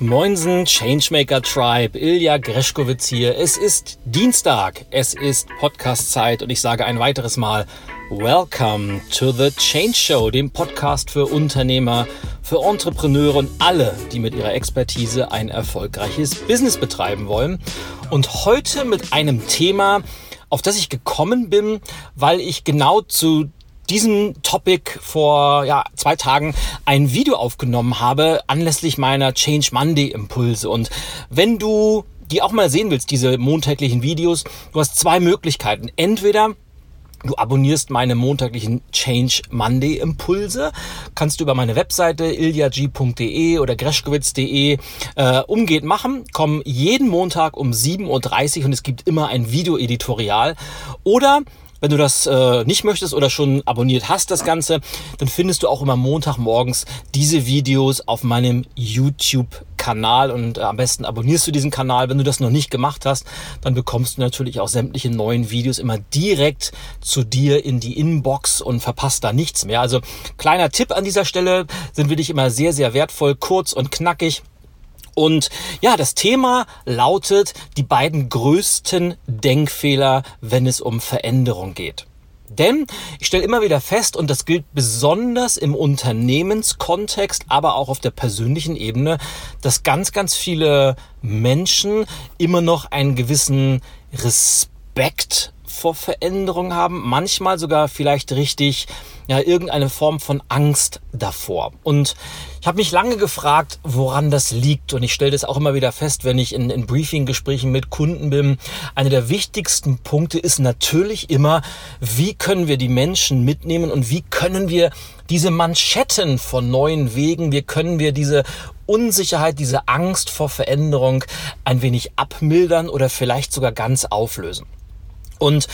Moinsen, Changemaker Tribe, Ilja Grzeskowitz hier. Es ist Dienstag, es ist Podcast-Zeit und ich sage ein weiteres Mal Welcome to The Change Show, dem Podcast für Unternehmer, für Entrepreneure und alle, die mit ihrer Expertise ein erfolgreiches Business betreiben wollen. Und heute mit einem Thema, auf das ich gekommen bin, weil ich genau zu diesem Topic vor 2 Tagen ein Video aufgenommen habe, anlässlich meiner Change Monday Impulse. Und wenn du die auch mal sehen willst, diese montäglichen Videos, du hast 2 Möglichkeiten. Entweder du abonnierst meine montäglichen Change Monday Impulse, kannst du über meine Webseite ilja-g.de oder greschkowitz.de umgehend machen, kommen jeden Montag um 7.30 Uhr und es gibt immer ein Videoeditorial. Oder wenn du das nicht möchtest oder schon abonniert hast, das Ganze, dann findest du auch immer Montagmorgens diese Videos auf meinem YouTube-Kanal und am besten abonnierst du diesen Kanal. Wenn du das noch nicht gemacht hast, dann bekommst du natürlich auch sämtliche neuen Videos immer direkt zu dir in die Inbox und verpasst da nichts mehr. Also kleiner Tipp an dieser Stelle, sind wirklich immer sehr, sehr wertvoll, kurz und knackig. Und ja, das Thema lautet die 2 größten Denkfehler, wenn es um Veränderung geht. Denn ich stelle immer wieder fest, und das gilt besonders im Unternehmenskontext, aber auch auf der persönlichen Ebene, dass ganz, ganz viele Menschen immer noch einen gewissen Respekt vor Veränderung haben, manchmal sogar vielleicht richtig irgendeine Form von Angst davor. Und ich habe mich lange gefragt, woran das liegt. Und ich stelle das auch immer wieder fest, wenn ich in Briefing-Gesprächen mit Kunden bin. Einer der wichtigsten Punkte ist natürlich immer, wie können wir die Menschen mitnehmen und wie können wir diese Manschetten von neuen Wegen, wie können wir diese Unsicherheit, diese Angst vor Veränderung ein wenig abmildern oder vielleicht sogar ganz auflösen. Und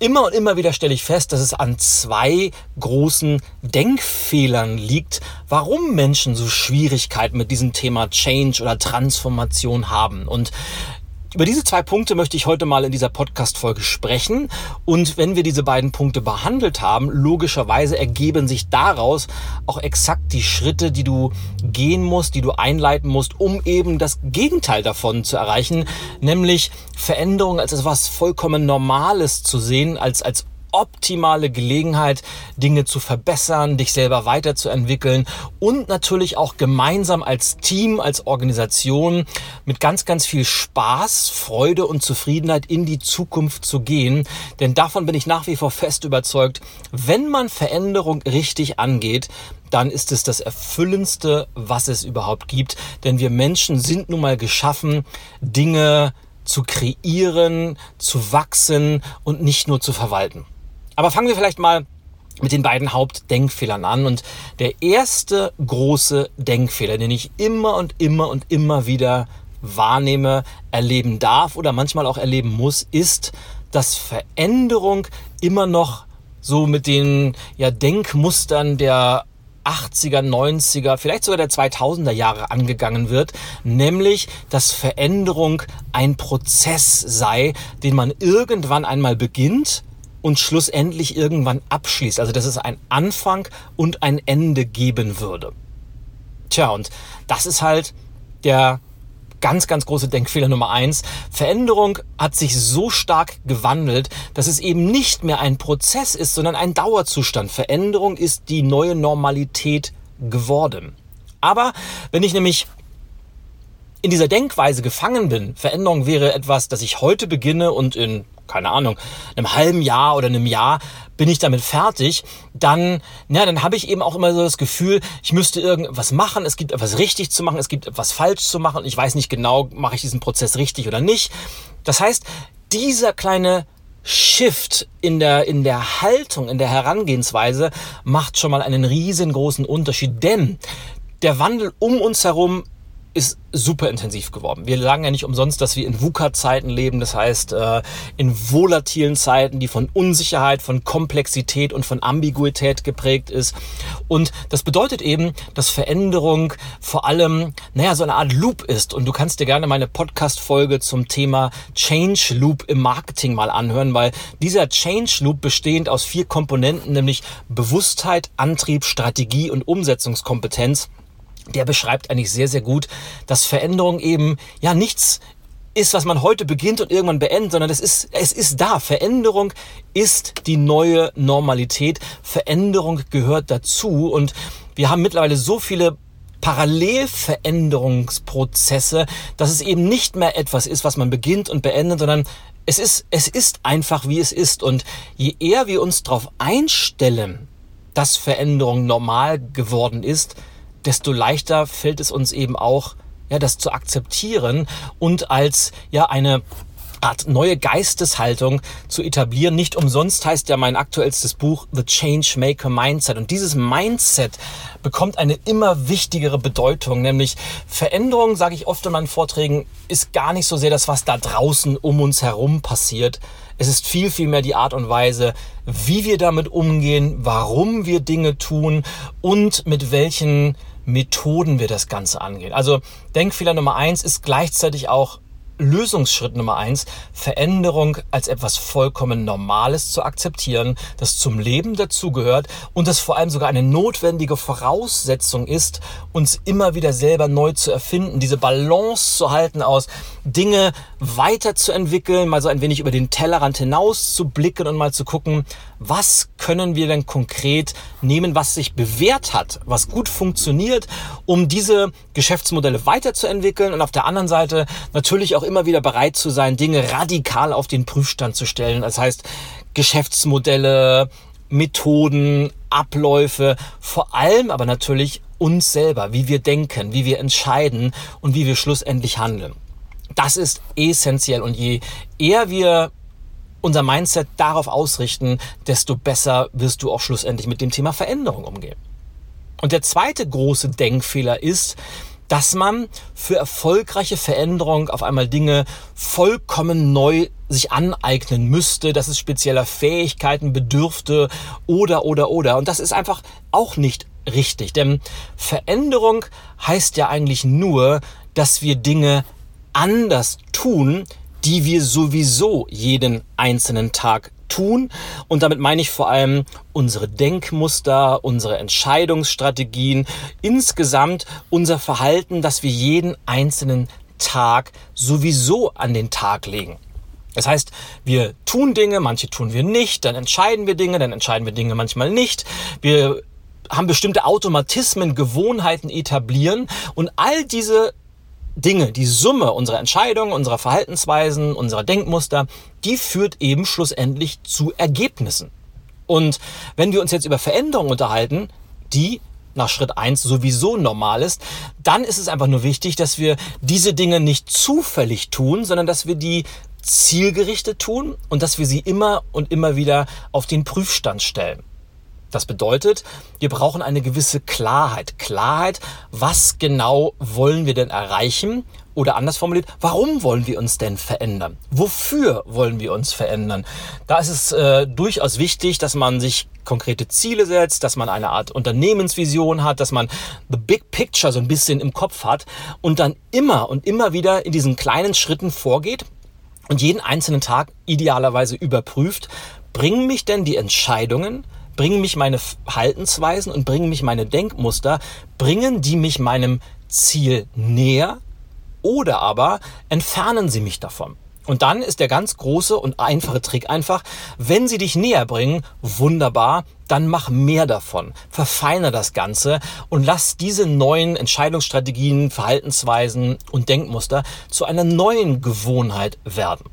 immer wieder stelle ich fest, dass es an 2 großen Denkfehlern liegt, warum Menschen so Schwierigkeiten mit diesem Thema Change oder Transformation haben. Und über diese 2 Punkte möchte ich heute mal in dieser Podcast-Folge sprechen. Und wenn wir diese 2 Punkte behandelt haben, logischerweise ergeben sich daraus auch exakt die Schritte, die du gehen musst, die du einleiten musst, um eben das Gegenteil davon zu erreichen, nämlich Veränderung als etwas vollkommen Normales zu sehen, als optimale Gelegenheit, Dinge zu verbessern, dich selber weiterzuentwickeln und natürlich auch gemeinsam als Team, als Organisation mit ganz, ganz viel Spaß, Freude und Zufriedenheit in die Zukunft zu gehen. Denn davon bin ich nach wie vor fest überzeugt, wenn man Veränderung richtig angeht, dann ist es das Erfüllendste, was es überhaupt gibt. Denn wir Menschen sind nun mal geschaffen, Dinge zu kreieren, zu wachsen und nicht nur zu verwalten. Aber fangen wir vielleicht mal mit den 2 Hauptdenkfehlern an. Und der erste große Denkfehler, den ich immer wieder wahrnehme, erleben darf oder manchmal auch erleben muss, ist, dass Veränderung immer noch so mit den Denkmustern der 80er, 90er, vielleicht sogar der 2000er Jahre angegangen wird, nämlich, dass Veränderung ein Prozess sei, den man irgendwann einmal beginnt und schlussendlich irgendwann abschließt. Also, dass es einen Anfang und ein Ende geben würde. Tja, und das ist halt der ganz, ganz große Denkfehler Nummer 1. Veränderung hat sich so stark gewandelt, dass es eben nicht mehr ein Prozess ist, sondern ein Dauerzustand. Veränderung ist die neue Normalität geworden. Aber wenn ich nämlich in dieser Denkweise gefangen bin, Veränderung wäre etwas, das ich heute beginne und in einem halben Jahr oder einem Jahr bin ich damit fertig, dann habe ich eben auch immer so das Gefühl, ich müsste irgendwas machen, es gibt etwas richtig zu machen, es gibt etwas falsch zu machen und ich weiß nicht genau, mache ich diesen Prozess richtig oder nicht. Das heißt, dieser kleine Shift in der Haltung, in der Herangehensweise macht schon mal einen riesengroßen Unterschied, denn der Wandel um uns herum ist super intensiv geworden. Wir sagen ja nicht umsonst, dass wir in VUCA-Zeiten leben, das heißt in volatilen Zeiten, die von Unsicherheit, von Komplexität und von Ambiguität geprägt ist. Und das bedeutet eben, dass Veränderung vor allem so eine Art Loop ist. Und du kannst dir gerne meine Podcast-Folge zum Thema Change-Loop im Marketing mal anhören, weil dieser Change-Loop bestehend aus 4 Komponenten, nämlich Bewusstheit, Antrieb, Strategie und Umsetzungskompetenz, der beschreibt eigentlich sehr, sehr gut, dass Veränderung eben ja nichts ist, was man heute beginnt und irgendwann beendet, sondern es ist da. Veränderung ist die neue Normalität. Veränderung gehört dazu und wir haben mittlerweile so viele Parallelveränderungsprozesse, dass es eben nicht mehr etwas ist, was man beginnt und beendet, sondern es ist einfach, wie es ist. Und je eher wir uns darauf einstellen, dass Veränderung normal geworden ist, desto leichter fällt es uns eben auch, ja, das zu akzeptieren und als ja eine Art neue Geisteshaltung zu etablieren. Nicht umsonst heißt ja mein aktuellstes Buch The Change Maker Mindset. Und dieses Mindset bekommt eine immer wichtigere Bedeutung, nämlich Veränderung, sage ich oft in meinen Vorträgen, ist gar nicht so sehr das, was da draußen um uns herum passiert. Es ist viel, viel mehr die Art und Weise, wie wir damit umgehen, warum wir Dinge tun und mit welchen Methoden wir das Ganze angehen. Also Denkfehler Nummer 1 ist gleichzeitig auch Lösungsschritt Nummer 1, Veränderung als etwas vollkommen Normales zu akzeptieren, das zum Leben dazugehört und das vor allem sogar eine notwendige Voraussetzung ist, uns immer wieder selber neu zu erfinden, diese Balance zu halten aus Dinge weiterzuentwickeln, mal so ein wenig über den Tellerrand hinaus zu blicken und mal zu gucken, was können wir denn konkret nehmen, was sich bewährt hat, was gut funktioniert, um diese Geschäftsmodelle weiterzuentwickeln und auf der anderen Seite natürlich auch immer wieder bereit zu sein, Dinge radikal auf den Prüfstand zu stellen. Das heißt, Geschäftsmodelle, Methoden, Abläufe, vor allem aber natürlich uns selber, wie wir denken, wie wir entscheiden und wie wir schlussendlich handeln. Das ist essentiell und je eher wir unser Mindset darauf ausrichten, desto besser wirst du auch schlussendlich mit dem Thema Veränderung umgehen. Und der zweite große Denkfehler ist, dass man für erfolgreiche Veränderung auf einmal Dinge vollkommen neu sich aneignen müsste, dass es spezieller Fähigkeiten bedürfte oder. Und das ist einfach auch nicht richtig, denn Veränderung heißt ja eigentlich nur, dass wir Dinge anders tun, die wir sowieso jeden einzelnen Tag tun. Und damit meine ich vor allem unsere Denkmuster, unsere Entscheidungsstrategien, insgesamt unser Verhalten, das wir jeden einzelnen Tag sowieso an den Tag legen. Das heißt, wir tun Dinge, manche tun wir nicht, dann entscheiden wir Dinge manchmal nicht. Wir haben bestimmte Automatismen, Gewohnheiten etablieren und all diese Dinge, die Summe unserer Entscheidungen, unserer Verhaltensweisen, unserer Denkmuster, die führt eben schlussendlich zu Ergebnissen. Und wenn wir uns jetzt über Veränderungen unterhalten, die nach Schritt 1 sowieso normal ist, dann ist es einfach nur wichtig, dass wir diese Dinge nicht zufällig tun, sondern dass wir die zielgerichtet tun und dass wir sie immer und immer wieder auf den Prüfstand stellen. Das bedeutet, wir brauchen eine gewisse Klarheit. Klarheit, was genau wollen wir denn erreichen? Oder anders formuliert, warum wollen wir uns denn verändern? Wofür wollen wir uns verändern? Da ist es durchaus wichtig, dass man sich konkrete Ziele setzt, dass man eine Art Unternehmensvision hat, dass man the big picture so ein bisschen im Kopf hat und dann immer und immer wieder in diesen kleinen Schritten vorgeht und jeden einzelnen Tag idealerweise überprüft, bringen mich denn die Entscheidungen, bringen mich meine Verhaltensweisen und bringen mich meine Denkmuster, bringen die mich meinem Ziel näher oder aber entfernen sie mich davon? Und dann ist der ganz große und einfache Trick einfach, wenn sie dich näher bringen, wunderbar, dann mach mehr davon, verfeine das Ganze und lass diese neuen Entscheidungsstrategien, Verhaltensweisen und Denkmuster zu einer neuen Gewohnheit werden.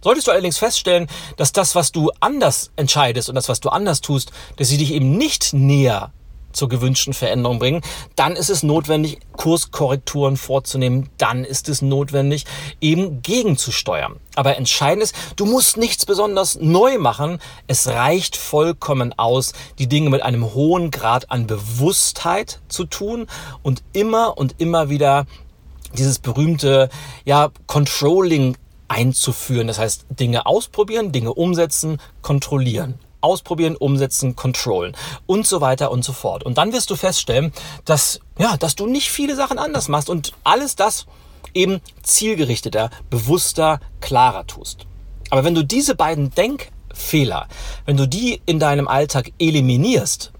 Solltest du allerdings feststellen, dass das, was du anders entscheidest und das, was du anders tust, dass sie dich eben nicht näher zur gewünschten Veränderung bringen, dann ist es notwendig, Kurskorrekturen vorzunehmen, dann ist es notwendig, eben gegenzusteuern. Aber entscheidend ist, du musst nichts besonders neu machen, es reicht vollkommen aus, die Dinge mit einem hohen Grad an Bewusstheit zu tun und immer wieder dieses berühmte, ja, Controlling einzuführen. Das heißt, Dinge ausprobieren, Dinge umsetzen, kontrollieren. Ausprobieren, umsetzen, kontrollen und so weiter und so fort. Und dann wirst du feststellen, dass du nicht viele Sachen anders machst und alles das eben zielgerichteter, bewusster, klarer tust. Aber wenn du diese beiden Denkfehler, wenn du die in deinem Alltag eliminierst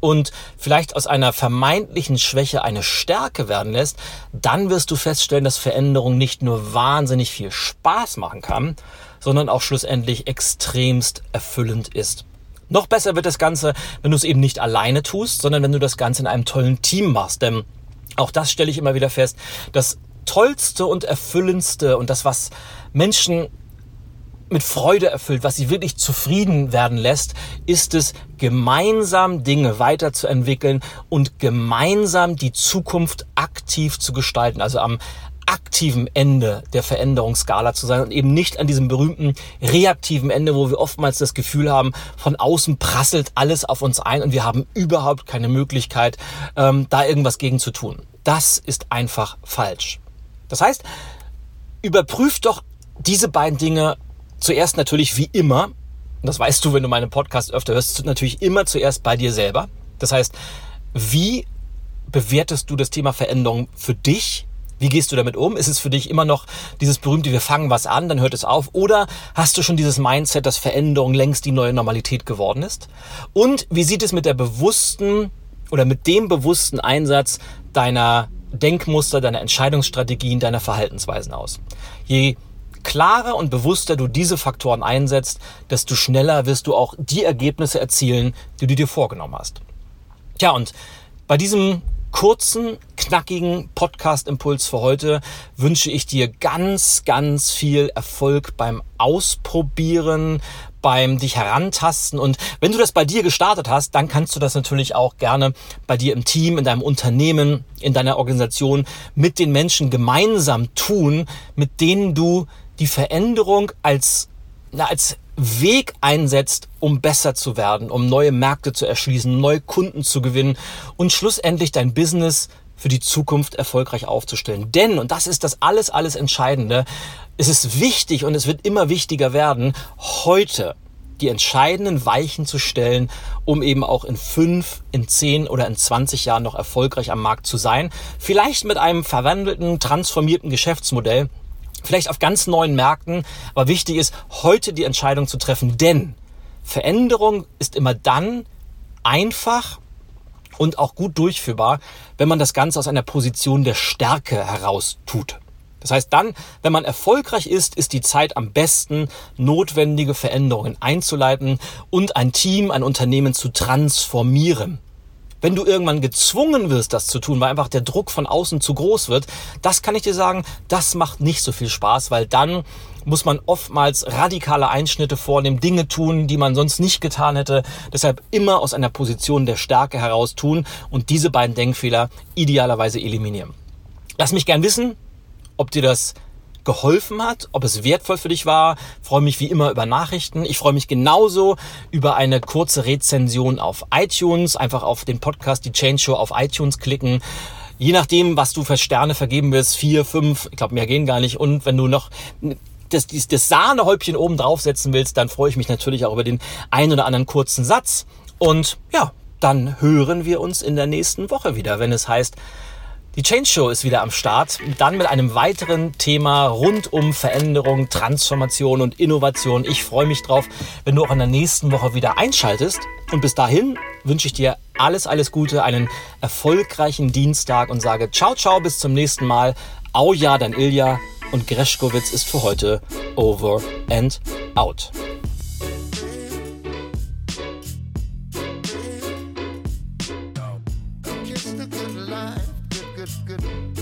und vielleicht aus einer vermeintlichen Schwäche eine Stärke werden lässt, dann wirst du feststellen, dass Veränderung nicht nur wahnsinnig viel Spaß machen kann, sondern auch schlussendlich extremst erfüllend ist. Noch besser wird das Ganze, wenn du es eben nicht alleine tust, sondern wenn du das Ganze in einem tollen Team machst. Denn auch das stelle ich immer wieder fest, das Tollste und Erfüllendste und das, was Menschen mit Freude erfüllt, was sie wirklich zufrieden werden lässt, ist es, gemeinsam Dinge weiterzuentwickeln und gemeinsam die Zukunft aktiv zu gestalten. Also am aktiven Ende der Veränderungsskala zu sein und eben nicht an diesem berühmten reaktiven Ende, wo wir oftmals das Gefühl haben, von außen prasselt alles auf uns ein und wir haben überhaupt keine Möglichkeit, da irgendwas gegen zu tun. Das ist einfach falsch. Das heißt, überprüf doch diese beiden Dinge zuerst natürlich wie immer, das weißt du, wenn du meinen Podcast öfter hörst, natürlich immer zuerst bei dir selber. Das heißt, wie bewertest du das Thema Veränderung für dich? Wie gehst du damit um? Ist es für dich immer noch dieses berühmte, wir fangen was an, dann hört es auf? Oder hast du schon dieses Mindset, dass Veränderung längst die neue Normalität geworden ist? Und wie sieht es mit der bewussten oder mit dem bewussten Einsatz deiner Denkmuster, deiner Entscheidungsstrategien, deiner Verhaltensweisen aus? Je klarer und bewusster du diese Faktoren einsetzt, desto schneller wirst du auch die Ergebnisse erzielen, die du dir vorgenommen hast. Tja, und bei diesem kurzen, knackigen Podcast-Impuls für heute wünsche ich dir ganz, ganz viel Erfolg beim Ausprobieren, beim dich herantasten. Und wenn du das bei dir gestartet hast, dann kannst du das natürlich auch gerne bei dir im Team, in deinem Unternehmen, in deiner Organisation mit den Menschen gemeinsam tun, mit denen du die Veränderung als Weg einsetzt, um besser zu werden, um neue Märkte zu erschließen, neue Kunden zu gewinnen und schlussendlich dein Business für die Zukunft erfolgreich aufzustellen. Denn, und das ist das alles Entscheidende, es ist wichtig und es wird immer wichtiger werden, heute die entscheidenden Weichen zu stellen, um eben auch in 5, in 10 oder in 20 Jahren noch erfolgreich am Markt zu sein. Vielleicht mit einem verwandelten, transformierten Geschäftsmodell, vielleicht auf ganz neuen Märkten, aber wichtig ist, heute die Entscheidung zu treffen, denn Veränderung ist immer dann einfach und auch gut durchführbar, wenn man das Ganze aus einer Position der Stärke heraus tut. Das heißt dann, wenn man erfolgreich ist, ist die Zeit am besten, notwendige Veränderungen einzuleiten und ein Team, ein Unternehmen zu transformieren. Wenn du irgendwann gezwungen wirst, das zu tun, weil einfach der Druck von außen zu groß wird, das kann ich dir sagen, das macht nicht so viel Spaß, weil dann muss man oftmals radikale Einschnitte vornehmen, Dinge tun, die man sonst nicht getan hätte. Deshalb immer aus einer Position der Stärke heraus tun und diese beiden Denkfehler idealerweise eliminieren. Lass mich gern wissen, ob dir das geholfen hat, ob es wertvoll für dich war. Ich freue mich wie immer über Nachrichten. Ich freue mich genauso über eine kurze Rezension auf iTunes. Einfach auf den Podcast, die Change Show auf iTunes klicken. Je nachdem, was du für Sterne vergeben wirst, 4, 5, ich glaube, mehr gehen gar nicht. Und wenn du noch das Sahnehäubchen oben draufsetzen willst, dann freue ich mich natürlich auch über den einen oder anderen kurzen Satz. Und ja, dann hören wir uns in der nächsten Woche wieder, wenn es heißt, die Change Show ist wieder am Start, dann mit einem weiteren Thema rund um Veränderung, Transformation und Innovation. Ich freue mich drauf, wenn du auch in der nächsten Woche wieder einschaltest. Und bis dahin wünsche ich dir alles Gute, einen erfolgreichen Dienstag und sage ciao, bis zum nächsten Mal. Au ja, dein Ilja und Greschkowitz ist für heute over and out. Good.